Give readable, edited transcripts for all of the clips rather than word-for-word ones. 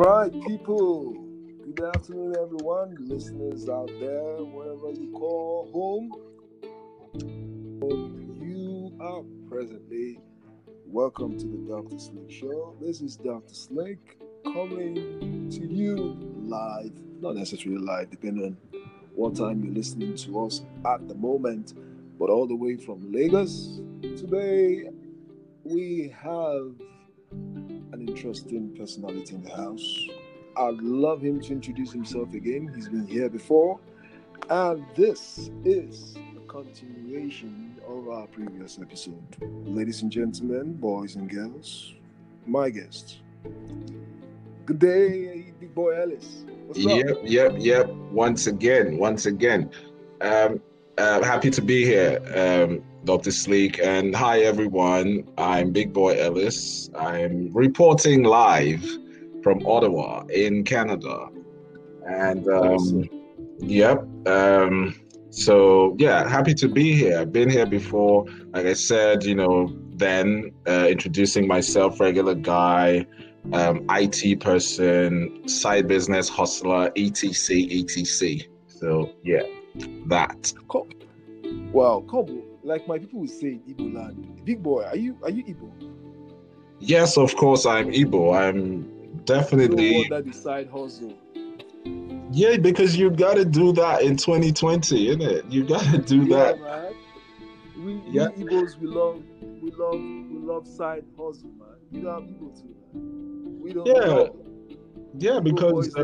Alright, people, good afternoon everyone, listeners out there, wherever you call home, you are presently. Welcome to the Dr. Sleek Show. This is Dr. Snake coming to you live, not necessarily live, depending on what time you're listening to us at the moment, but all the way from Lagos. Today, we have an interesting personality in the house. I'd love him to introduce himself again. He's been here before. And this is a continuation of our previous episode. Ladies and gentlemen, boys and girls, my guest. Good day, Big Boy Ellis. What's up? Yep. Once again. Happy to be here. Dr. Sleek, and hi everyone, I'm Big Boy Ellis. I'm reporting live from Ottawa in Canada. And happy to be here. I've been here before, like I said, introducing myself, regular guy, IT person, side business hustler, etc. So yeah, that. Cool. Wow, cool. Like my people would say in Igbo land, Big Boy, are you Igbo? Yes, of course I'm Igbo. I'm definitely. So that side hustle. Yeah, because you got to do that in 2020, isn't it? You got to do that. Man. We Igbos, we love side hustle, man. You don't have Igbo too, man. We don't. Yeah, know. Yeah, because.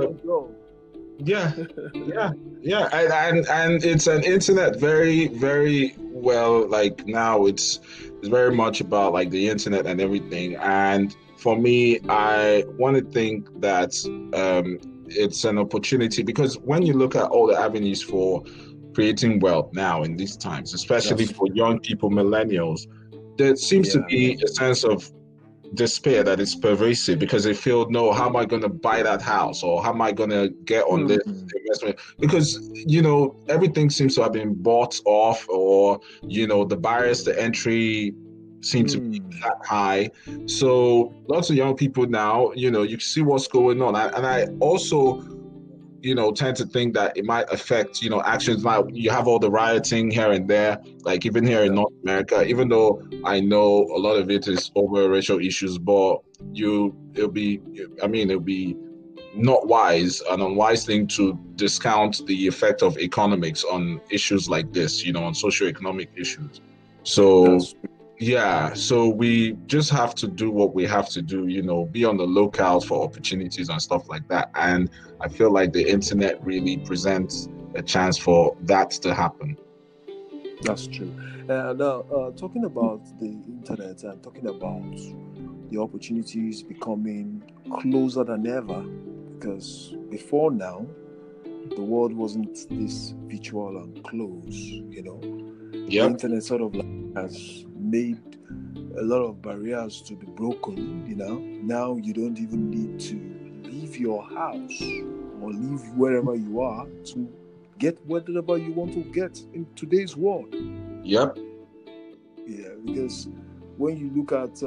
Yeah. And it's an internet very, very well. Like now, it's very much about like the internet and everything. And for me, I want to think that it's an opportunity, because when you look at all the avenues for creating wealth now in these times, especially for young people, millennials, there seems to be a sense of despair that is pervasive, because they feel, no, how am I going to buy that house, or how am I going to get on this investment? Because everything seems to have been bought off, or the barriers to entry seem to be that high. So lots of young people now, you see what's going on, and I also tend to think that it might affect actions. Like you have all the rioting here and there, like even here in North America, even though I know a lot of it is over racial issues, but it'll be not wise, an unwise thing to discount the effect of economics on issues like this, on socioeconomic issues. So so we just have to do what we have to do, be on the lookout for opportunities and stuff like that. And I feel like the internet really presents a chance for that to happen. That's true. Now, talking about the internet and talking about the opportunities becoming closer than ever, because before now, the world wasn't this virtual and close, The internet sort of has made a lot of barriers to be broken. Now you don't even need to leave your house or leave wherever you are to get whatever you want to get in today's world. Yep. Yeah, because when you look at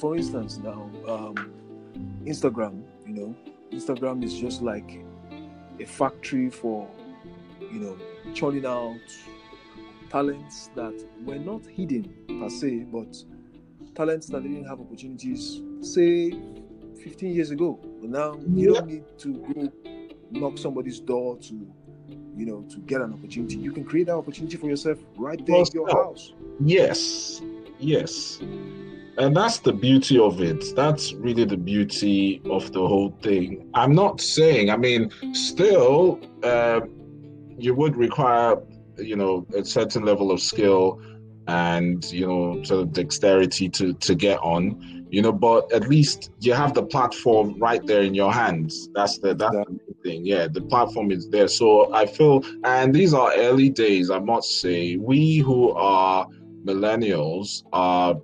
for instance now, Instagram, Instagram is just like a factory for churning out talents that were not hidden per se, but talents that didn't have opportunities, say 15 years ago. But now you don't need to go knock somebody's door to get an opportunity. You can create that opportunity for yourself right there in your house. Yes. And that's the beauty of it. That's really the beauty of the whole thing. I'm not saying, still, you would require a certain level of skill and sort of dexterity to get on, but at least you have the platform right there in your hands. That's the thing. Yeah, the platform is there. So I feel, and these are early days, I must say, we who are millennials are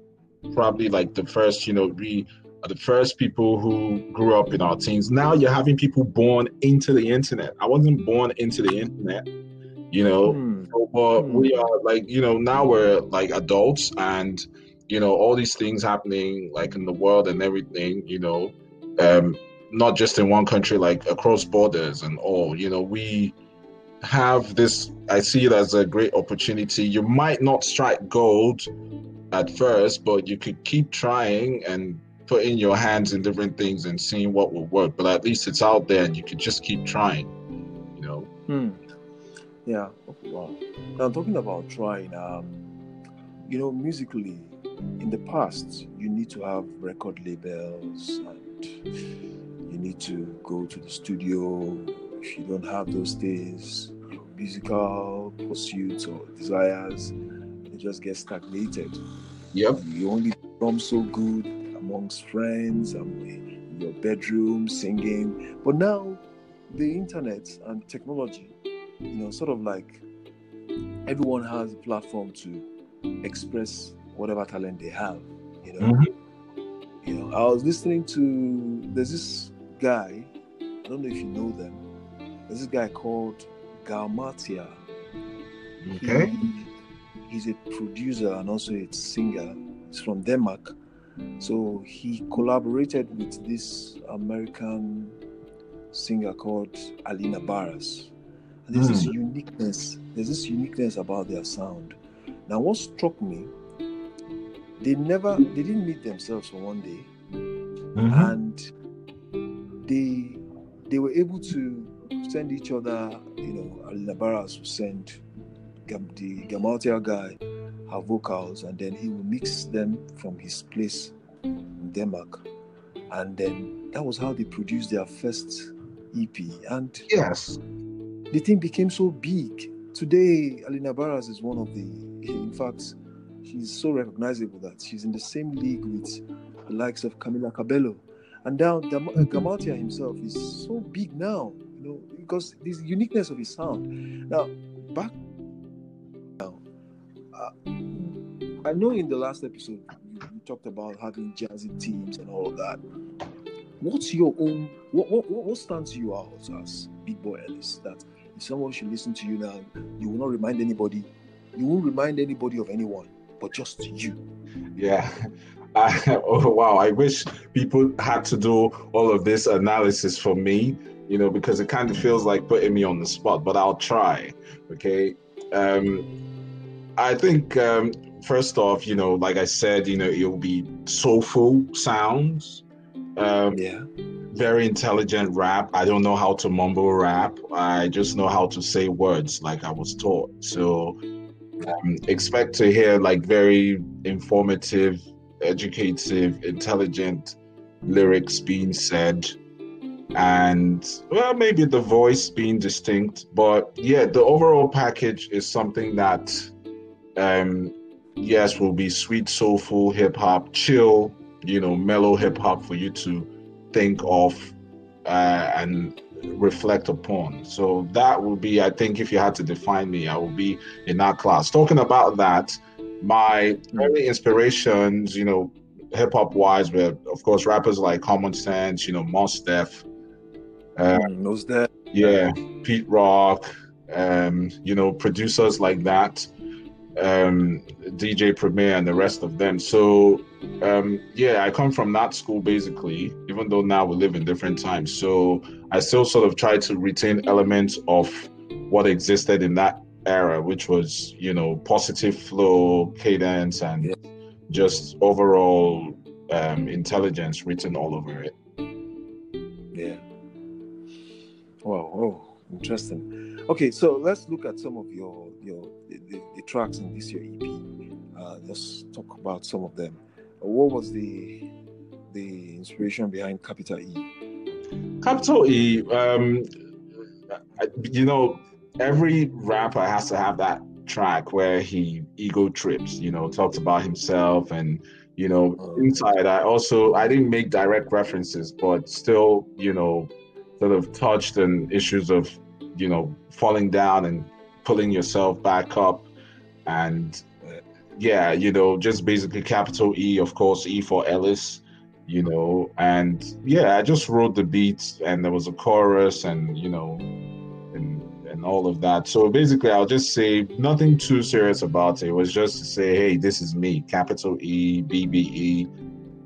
probably like the first, we are the first people who grew up in our teens. Now you're having people born into the internet. I wasn't born into the internet, but we are like, now we're like adults, and all these things happening like in the world and everything, not just in one country, like across borders and all. You know, we have this, I see it as a great opportunity. You might not strike gold at first, but you could keep trying and putting your hands in different things and seeing what will work. But at least it's out there and you could just keep trying, you know? Yeah. Wow. Now, talking about trying, you know, musically, in the past, you need to have record labels and you need to go to the studio. If you don't have those things, your musical pursuits or desires, you just get stagnated. Yep. You only drum so good amongst friends and in your bedroom singing. But now, the internet and technology, you know, sort of like everyone has a platform to express whatever talent they have, you know. Mm-hmm. You know, I was listening to, there's this guy, I don't know if you know them. There's this guy called Galmatia. Okay. He's a producer and also a singer. He's from Denmark. So he collaborated with this American singer called Alina Baraz. And there's this uniqueness. There's this uniqueness about their sound. Now, what struck me, they didn't meet themselves for one day, and they were able to send each other, you know, Alina Baraz would send the Galmatia guy her vocals, and then he would mix them from his place in Denmark. And then that was how they produced their first EP. And yes, the thing became so big. Today, Alina Baraz is one of the, in fact, she's so recognizable that she's in the same league with the likes of Camila Cabello. And now Galmatia himself is so big now, you know, because this uniqueness of his sound. Now, back now, I know in the last episode you talked about having jazzy teams and all of that. What's your own? What stands you out as Big Boy Ellis? That if someone should listen to you now, you will not remind anybody. You won't remind anybody of anyone, but just you. Yeah. Oh wow! I wish people had to do all of this analysis for me, you know, because it kind of feels like putting me on the spot, but I'll try. Okay. I think first off, you know, like I said, you know, it'll be soulful sounds. Very intelligent rap. I don't know how to mumble rap. I just know how to say words like I was taught. So expect to hear like very informative, educative, intelligent lyrics being said, and well, maybe the voice being distinct, but yeah, the overall package is something that yes, will be sweet, soulful hip-hop, chill, you know, mellow hip-hop for you to think of and reflect upon. So that will be, I think, if you had to define me, I will be in that class. Talking about that, my early inspirations, you know, hip-hop wise, were of course rappers like Common Sense, you know, Mos Def, Pete Rock, you know, producers like that, DJ Premier and the rest of them. So I come from that school basically, even though now we live in different times. So I still sort of try to retain elements of what existed in that era, which was, you know, positive flow, cadence, and just overall intelligence written all over it. Yeah. Wow. Oh, interesting. Okay, so let's look at some of your the tracks in this year EP. Let's talk about some of them. What was the inspiration behind Capital E? Capital E, you know, every rapper has to have that track where he ego trips, you know, talks about himself, and you know, inside I didn't make direct references, but still, you know, sort of touched on issues of, you know, falling down and pulling yourself back up, and you know, just basically Capital E, of course, E for Ellis, you know. And yeah, I just wrote the beats, and there was a chorus, and you know, and all of that. So basically, I'll just say nothing too serious about it. It was just to say, hey, this is me, Capital E, BBE,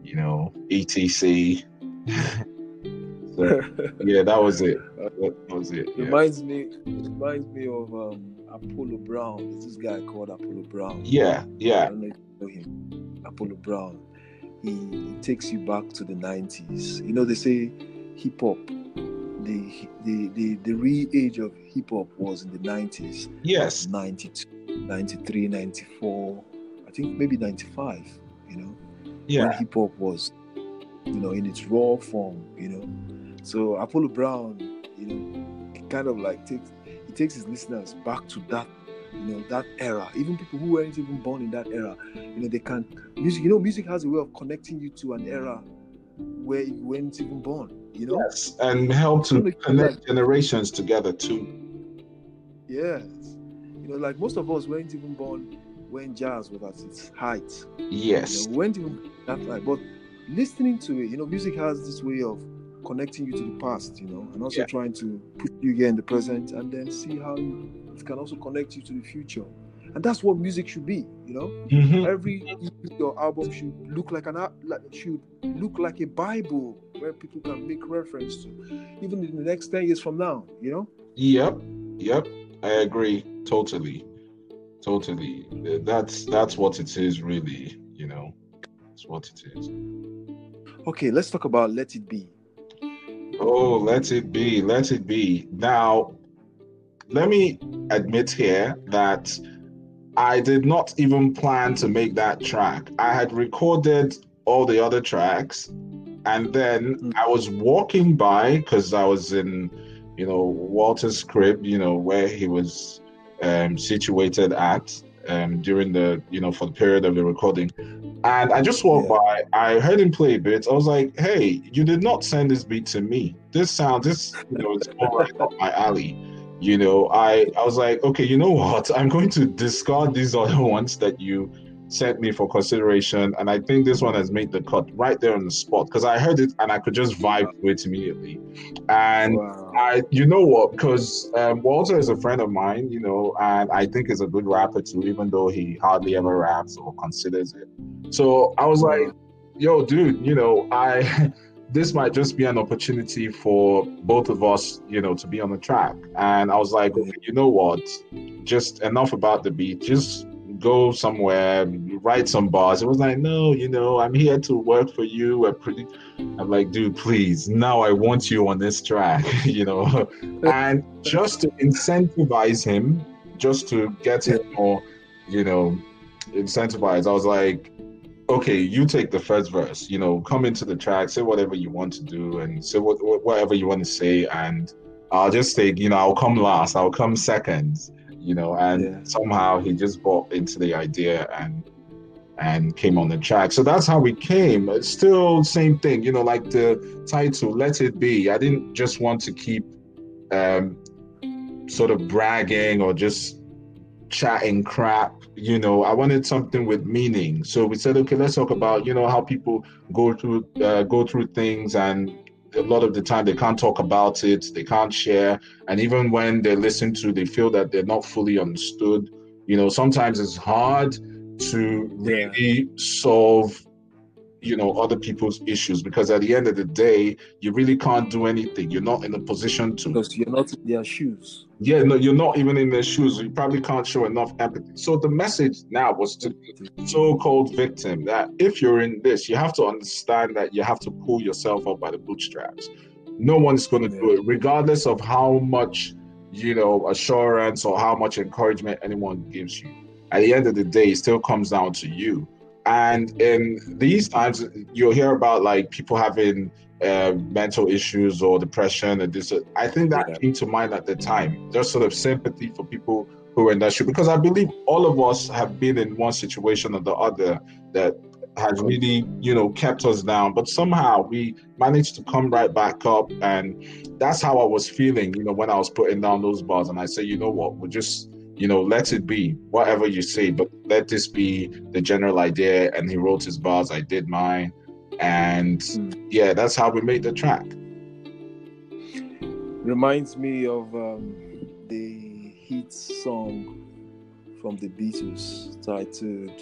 you know, ETC. So, yeah, that was it. That was it. Yeah. Reminds me of Apollo Brown. There's this guy called Apollo Brown. Yeah, yeah. I don't know if you know him. Apollo Brown. He takes you back to the 90s. You know, they say hip hop. The real age of hip hop was in the 90s. Yes. 92, 93, 94, I think maybe 95, you know. Yeah. When hip hop was, you know, in its raw form, you know. So Apollo Brown, you know, kind of like takes his listeners back to that, you know, that era. Even people who weren't even born in that era, you know, they can music. You know, music has a way of connecting you to an era where you weren't even born. You know? Yes, and help to connect generations together too. Yes, you know, like most of us weren't even born when jazz was at its height. Yes, you know, we weren't even that like, but listening to it, you know, music has this way of connecting you to the past, you know, and also trying to put you here in the present, and then see how it can also connect you to the future. And that's what music should be, you know. Mm-hmm. Your album should look like a Bible where people can make reference to, even in the next 10 years from now, you know. Yep. I agree totally. That's what it is, really. You know, that's what it is. Okay, let's talk about Let It Be. Oh, Let It Be. Now, let me admit here that I did not even plan to make that track. I had recorded all the other tracks, and then I was walking by, because I was in, you know, Walter's crib, you know, where he was situated at during the, you know, for the period of the recording. And I just walked by. I heard him play bits. I was like, hey, you did not send this beat to me. This sound, you know, it's all right up my alley. You know, I was like, okay, you know what? I'm going to discard these other ones that you sent me for consideration. And I think this one has made the cut right there on the spot, because I heard it and I could just vibe to it immediately. And you know what? Because Walter is a friend of mine, you know, and I think he's a good rapper too, even though he hardly ever raps or considers it. So I was like, yo, dude, you know, this might just be an opportunity for both of us, you know, to be on the track. And I was like, okay, you know what? Just enough about the beat. Just go somewhere, write some bars. It was like, no, you know, I'm here to work for you. I'm like, dude, please. Now I want you on this track, you know. And just to incentivize him, just to get him more, you know, incentivized, I was like, okay, you take the first verse, you know, come into the track, say whatever you want to do and say whatever you want to say, and I'll just take, you know, I'll come last, I'll come second, you know. And somehow he just bought into the idea and came on the track. So that's how we came. It's still same thing, you know, like the title, Let It Be. I didn't just want to keep sort of bragging or just chatting crap, you know. I wanted something with meaning. So we said, okay, let's talk about, you know, how people go through things, and a lot of the time they can't talk about it, they can't share, and even when they listen to, they feel that they're not fully understood. You know, sometimes it's hard to really solve, you know, other people's issues, because at the end of the day, you really can't do anything. You're not in a position to, because you're not in their shoes. Yeah, no, you're not even in their shoes. You probably can't show enough empathy. So the message now was to the so-called victim, that if you're in this, you have to understand that you have to pull yourself up by the bootstraps. No one's going to do it, regardless of how much, you know, assurance or how much encouragement anyone gives you. At the end of the day, it still comes down to you. And in these times, you'll hear about like people having mental issues or depression, and this. I think that came to mind at the time, just sort of sympathy for people who were in that shoe, because I believe all of us have been in one situation or the other that has really, you know, kept us down. But somehow we managed to come right back up, and that's how I was feeling, you know, when I was putting down those bars. And I say, you know what, we're just, you know, let it be, whatever you say, but let this be the general idea. And he wrote his bars, I did mine. And that's how we made the track. Reminds me of the hit song from the Beatles titled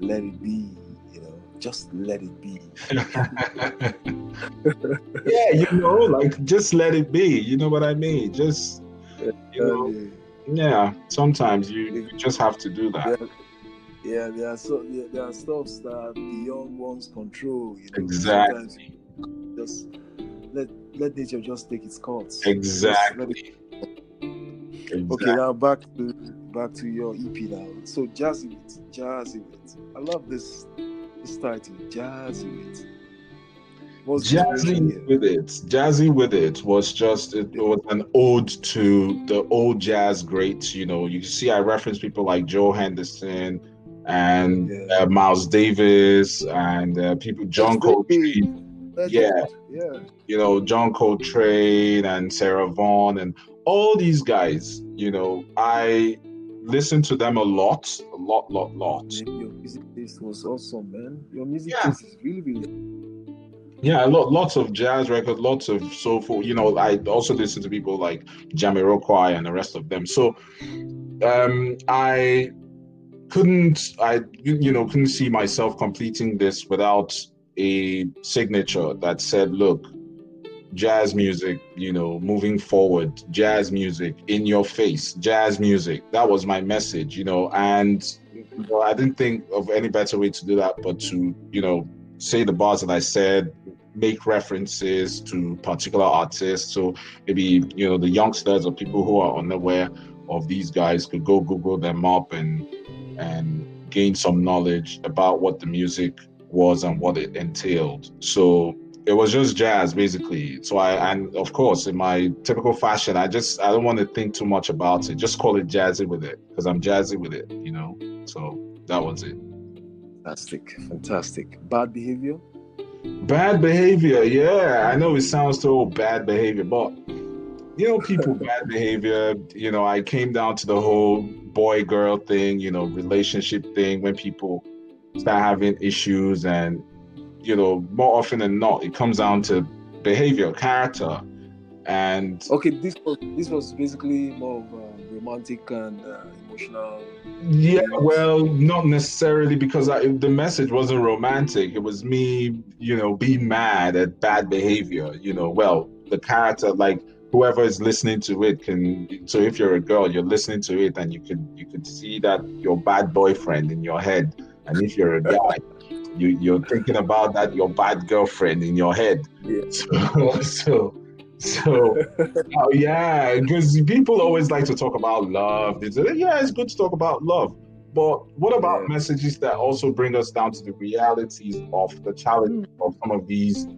Let It Be, you know. just let it be. Yeah, you know, like, just let it be. You know what I mean? Just, you know, yeah, sometimes you just have to do that. Yeah, there are stuffs that are beyond one's control. You know? Exactly. Sometimes just let nature just take its course. Exactly. Okay, now back to your EP now. So Jazz Event. I love this title, Jazz Event. Jazzy with it was just, it was an ode to the old jazz greats. You know, you see, I reference people like Joe Henderson and Miles Davis and people, John Coltrane. Yeah. You know, John Coltrane and Sarah Vaughan and all these guys. You know, I listen to them a lot. Your music taste was awesome, man. Your music taste is really, really. Yeah, lots of jazz records, lots of soulful. You know, I also listen to people like Jamiroquai and the rest of them. So I couldn't see myself completing this without a signature that said, look, jazz music, you know, moving forward, jazz music in your face, jazz music. That was my message, you know, and well, I didn't think of any better way to do that but to, you know, say the bars that I said, make references to particular artists. So maybe, you know, the youngsters or people who are unaware of these guys could go Google them up and gain some knowledge about what the music was and what it entailed. So it was just jazz, basically. So and of course, in my typical fashion, I don't want to think too much about it. Just call it Jazzy With It, because I'm jazzy with it, you know? So that was it. Fantastic. Bad behavior. Yeah, I know it sounds so bad behavior, but you know, people, bad behavior. You know, I came down to the whole boy-girl thing, you know, relationship thing, when people start having issues, and you know, more often than not, it comes down to behavior, character, and okay, this was basically more of romantic and emotional. Yeah, well, not necessarily, because the message wasn't romantic. It was me, you know, being mad at bad behavior. You know, well, the character, like whoever is listening to it can. So if you're a girl, you're listening to it, and you could see that your bad boyfriend in your head, and if you're a guy, you're thinking about that your bad girlfriend in your head. Yeah. So, oh yeah, because people always like to talk about love. They say, yeah, it's good to talk about love, but what about messages that also bring us down to the realities of the challenge of some of these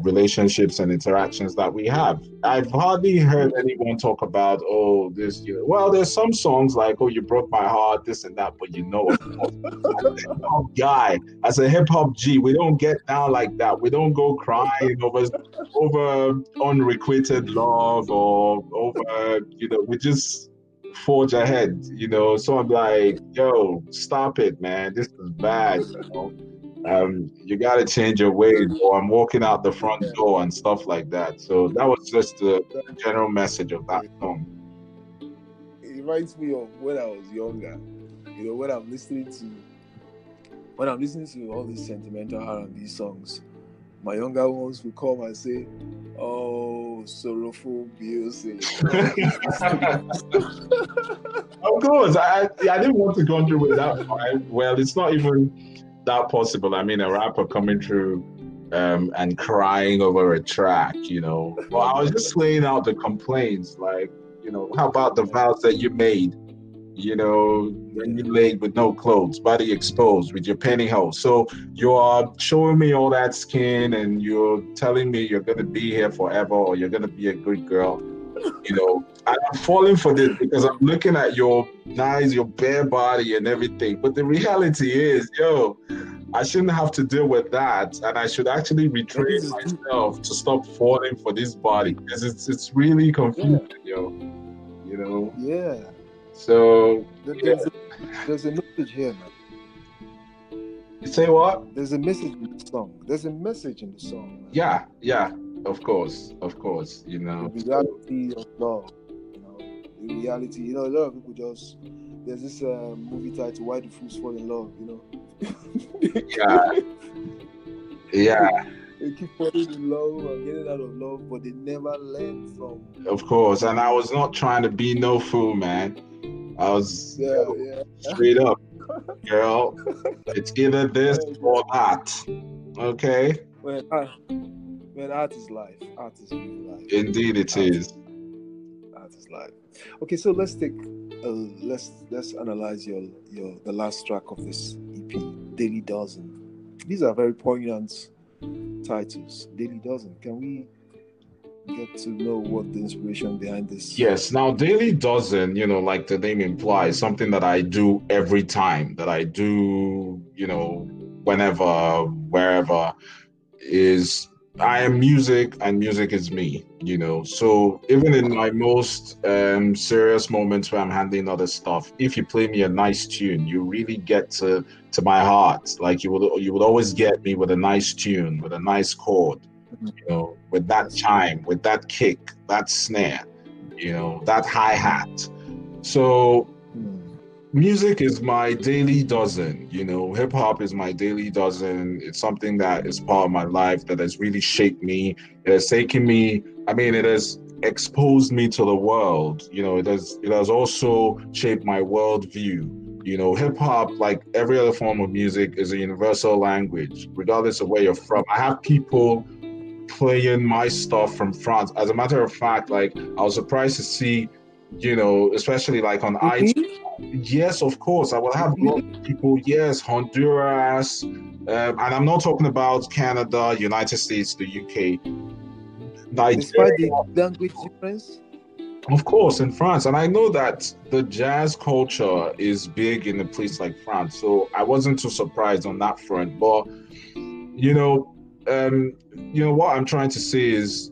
relationships and interactions that we have? I've hardly heard anyone talk about, oh, this, you know, well, there's some songs like, oh, you broke my heart, this and that, but you know, as a hip-hop G, we don't get down like that. We don't go crying over unrequited love or over, you know, we just forge ahead, you know. So I'm like, yo, stop it, man, this is bad, you know. You got to change your ways, or I'm walking out the front door and stuff like that. So that was just the general message of that song. It reminds me of when I was younger. You know, when I'm listening to all these sentimental R&B songs, my younger ones will come and say, "Oh, sorrowful Beyoncé." Of course, I didn't want to go through with that. Well, it's not even that possible. I mean, a rapper coming through and crying over a track, you know. Well, I was just laying out the complaints, like, you know, how about the vows that you made, you know, when you laid with no clothes, body exposed, with your pantyhose. So you are showing me all that skin and you're telling me you're going to be here forever or you're going to be a good girl. You know, I'm falling for this because I'm looking at your nice, your bare body and everything. But the reality is, yo, I shouldn't have to deal with that. And I should actually retrain myself to stop falling for this body. Because it's really confusing, yo. You know? Yeah. So, there's a message here, man. You say what? There's a message in the song. Man. Yeah. Of course, you know. The reality of love, you know. The reality, you know, a lot of people just, there's this movie title, Why Do Fools Fall in Love, you know. Yeah. Yeah. They keep falling in love and getting out of love, but they never learn from. Of course, and I was not trying to be no fool, man. I was straight up, girl. It's either this or that. Okay. Man, art is life. Art is real life. Indeed, it is. Art is life. Okay, so let's take, let's analyze the last track of this EP, Daily Dozen. These are very poignant titles. Daily Dozen. Can we get to know what the inspiration behind this? Yes. Now, Daily Dozen, like the name implies, something that I do every time, that I do, whenever, wherever, is I am music and music is me, So even in my most serious moments where I'm handling other stuff, if you play me a nice tune, you really get to my heart. Like you would always get me with a nice tune, with a nice chord, with that chime, with that kick, that snare, that hi-hat. So music is my daily dozen, hip-hop is my daily dozen. It's something that is part of my life that has really shaped me. It has taken me, it has exposed me to the world. It has also shaped my worldview. Hip-hop, like every other form of music, is a universal language, regardless of where you're from. I have people playing my stuff from France. As a matter of fact, like, I was surprised to see, especially like on iTunes. Yes, of course. I will have people, yes, Honduras, and I'm not talking about Canada, United States, the UK, Nigeria. Despite the language difference? Of course, in France. And I know that the jazz culture is big in a place like France, so I wasn't too surprised on that front. But, what I'm trying to say is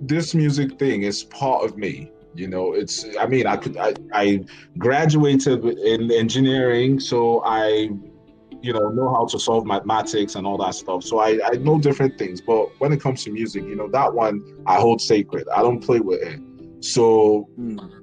this music thing is part of me. I graduated in engineering, so I, know how to solve mathematics and all that stuff. So I know different things, but when it comes to music, that one I hold sacred. I don't play with it. So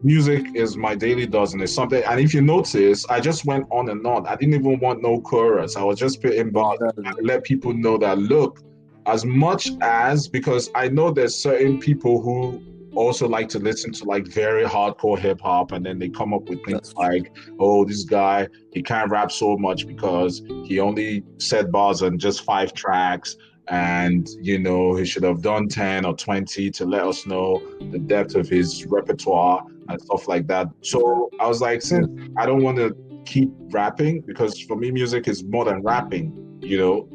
music is my daily dozen. It's something, and if you notice, I just went on and on. I didn't even want no chorus. I was just putting bars and let people know that, look, as much as, because I know there's certain people who also like to listen to like very hardcore hip hop, and then they come up with things like, oh, this guy, he can't rap so much because he only said bars on just 5 tracks, and he should have done 10 or 20 to let us know the depth of his repertoire and stuff like that. So I was like, since I don't want to keep rapping, because for me music is more than rapping,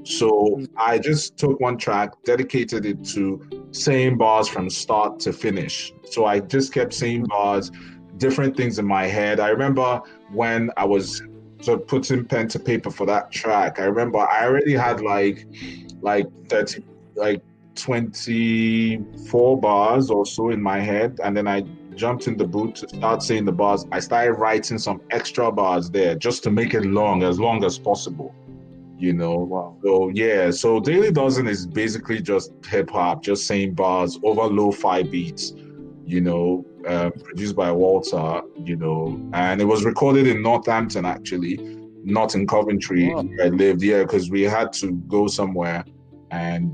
so I just took one track, dedicated it to saying bars from start to finish. So I just kept saying bars, different things in my head. I remember when I was sort of putting pen to paper for that track, I remember I already had like 30, like 24 bars or so in my head, and then I jumped in the booth to start saying the bars. I started writing some extra bars there just to make it long as possible. Wow. So yeah, so Daily Dozen is basically just hip hop, just saying bars over lo-fi beats, produced by Walter, and it was recorded in Northampton, actually, not in Coventry. Wow. Where I lived, because we had to go somewhere, and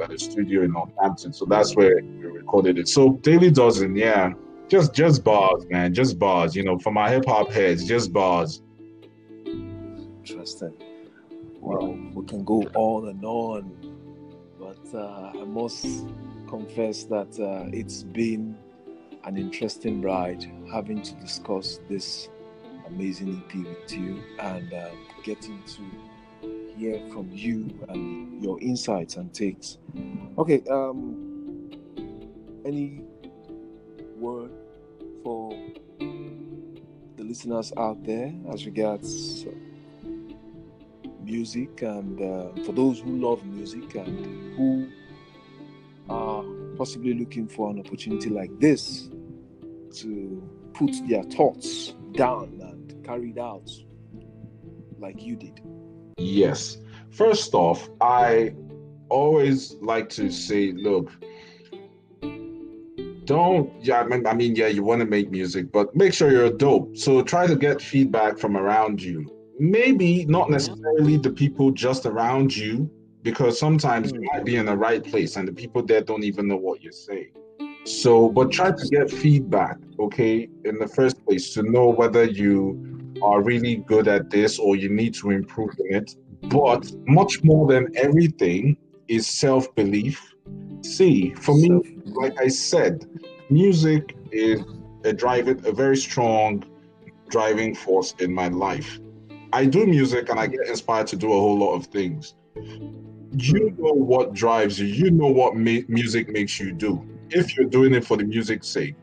at a studio in Northampton, so that's where we recorded it. So Daily Dozen, just bars, man, just bars. For my hip hop heads, just bars. Interesting. Wow, we can go on and on, but I must confess that it's been an interesting ride having to discuss this amazing EP with you, and getting to hear from you and your insights and takes. Okay, any word for the listeners out there as regards music, and for those who love music and who are possibly looking for an opportunity like this to put their thoughts down and carry it out like you did? Yes. First off, I always like to say, look, you want to make music, but make sure you're dope. So try to get feedback from around you. maybe not necessarily the people just around you, because sometimes you might be in the right place and the people there don't even know what you're saying. So, but try to get feedback, okay, in the first place, to know whether you are really good at this or you need to improve in it. But much more than everything is self-belief. See, for me, like I said, music is a very strong driving force in my life. I do music and I get inspired to do a whole lot of things. You know what drives you. You know what music makes you do. If you're doing it for the music's sake,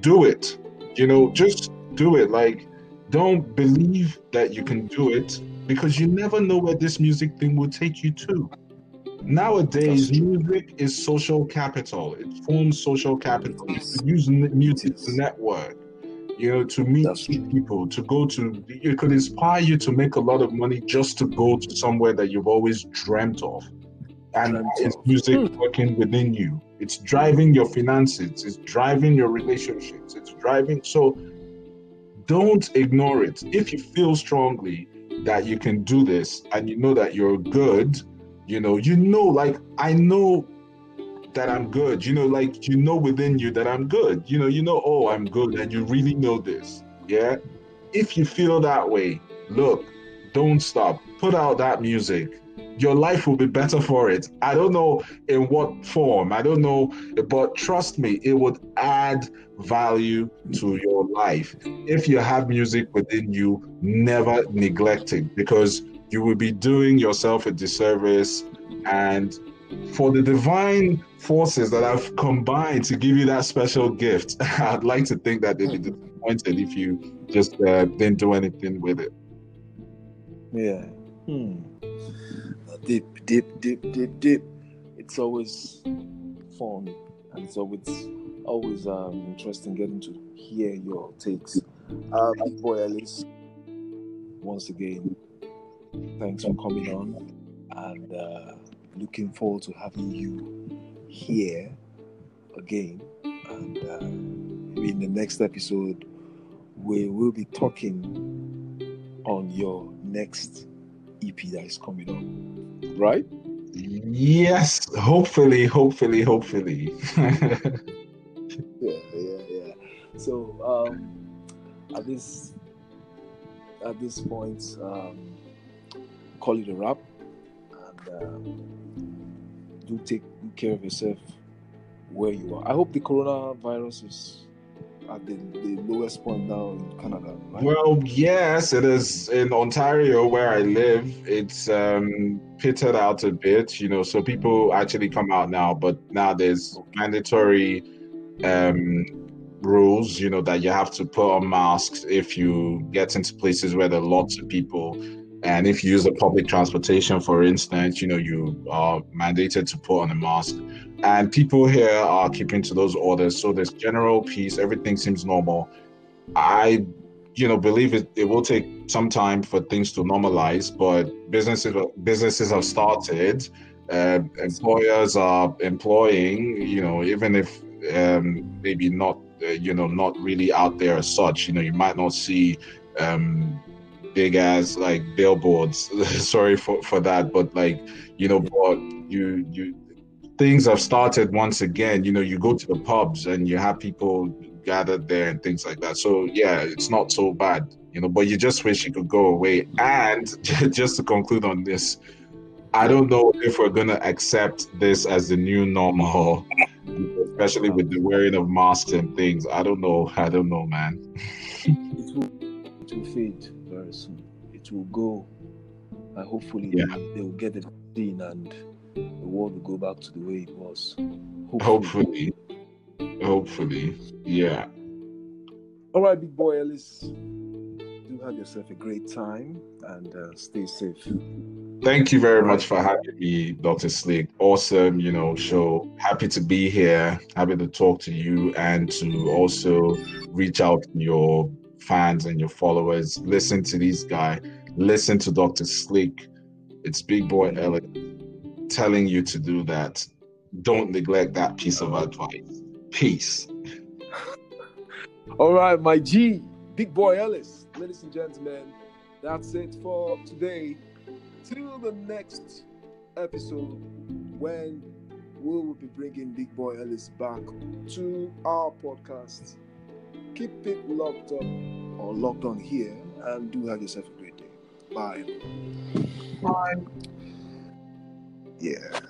do it. You know, just do it. Like, don't believe that you can do it, because you never know where this music thing will take you to. Nowadays, music is social capital. It forms social capital. It's music to network, you know, to meet people, to go to. It could inspire you to make a lot of money just to go to somewhere that you've always dreamt of. And it's music working within you. It's driving your finances. It's driving your relationships. It's driving. So don't ignore it. If you feel strongly that you can do this and you know that you're good, you know, like, I know that I'm good. You know, like, you know within you that I'm good. You know, oh, I'm good. And you really know this. Yeah. If you feel that way, look, don't stop. Put out that music. Your life will be better for it. I don't know in what form. I don't know, but trust me, it would add value to your life. If you have music within you, never neglect it, because you will be doing yourself a disservice. And for the divine forces that have combined to give you that special gift, I'd like to think that they'd be disappointed if you just didn't do anything with it. Yeah. Deep. It's always fun, and so it's always interesting getting to hear your takes. Big Boy Ellis, once again, thanks for coming on, and looking forward to having you here again. And in the next episode, we will be talking on your next EP that is coming up, right? Yes, hopefully. yeah. So at this point, call it a wrap, and do take good care of yourself where you are. I hope the coronavirus is at the lowest point now in Canada, right? Well, yes, it is. In Ontario, where I live, it's pitted out a bit, so people actually come out now, but now there's mandatory rules, that you have to put on masks if you get into places where there are lots of people. And if you use the public transportation, for instance, you are mandated to put on a mask. And people here are keeping to those orders. So there's general peace. Everything seems normal. I, believe it will take some time for things to normalize. But businesses have started. Employers are employing, even if maybe not, not really out there as such. You might not see big ass like billboards. Sorry for that, but like but you things have started once again. You go to the pubs and you have people gathered there and things like that. So yeah, it's not so bad, but you just wish it could go away. And just to conclude on this, I don't know if we're gonna accept this as the new normal, especially with the wearing of masks and things. I don't know, man. It will fade very soon. It will go, and hopefully they will get it in, and the world will go back to the way it was. Hopefully, yeah. All right, Big Boy Ellis, do have yourself a great time, and stay safe. Thank you very much for having me, Dr. Sleek. Awesome, show. Happy to be here. Happy to talk to you, and to also reach out to your fans and your followers. Listen to these guys. Listen to Dr. Sleek. It's Big Boy Ellis telling you to do that. Don't neglect that piece of advice. Peace. All right, my G, Big Boy Ellis, ladies and gentlemen, That's it for today. Till the next episode, when we will be bringing Big Boy Ellis back to our podcast. Keep it locked up or locked on here, and do have yourself a great day. Bye. Bye. Yeah.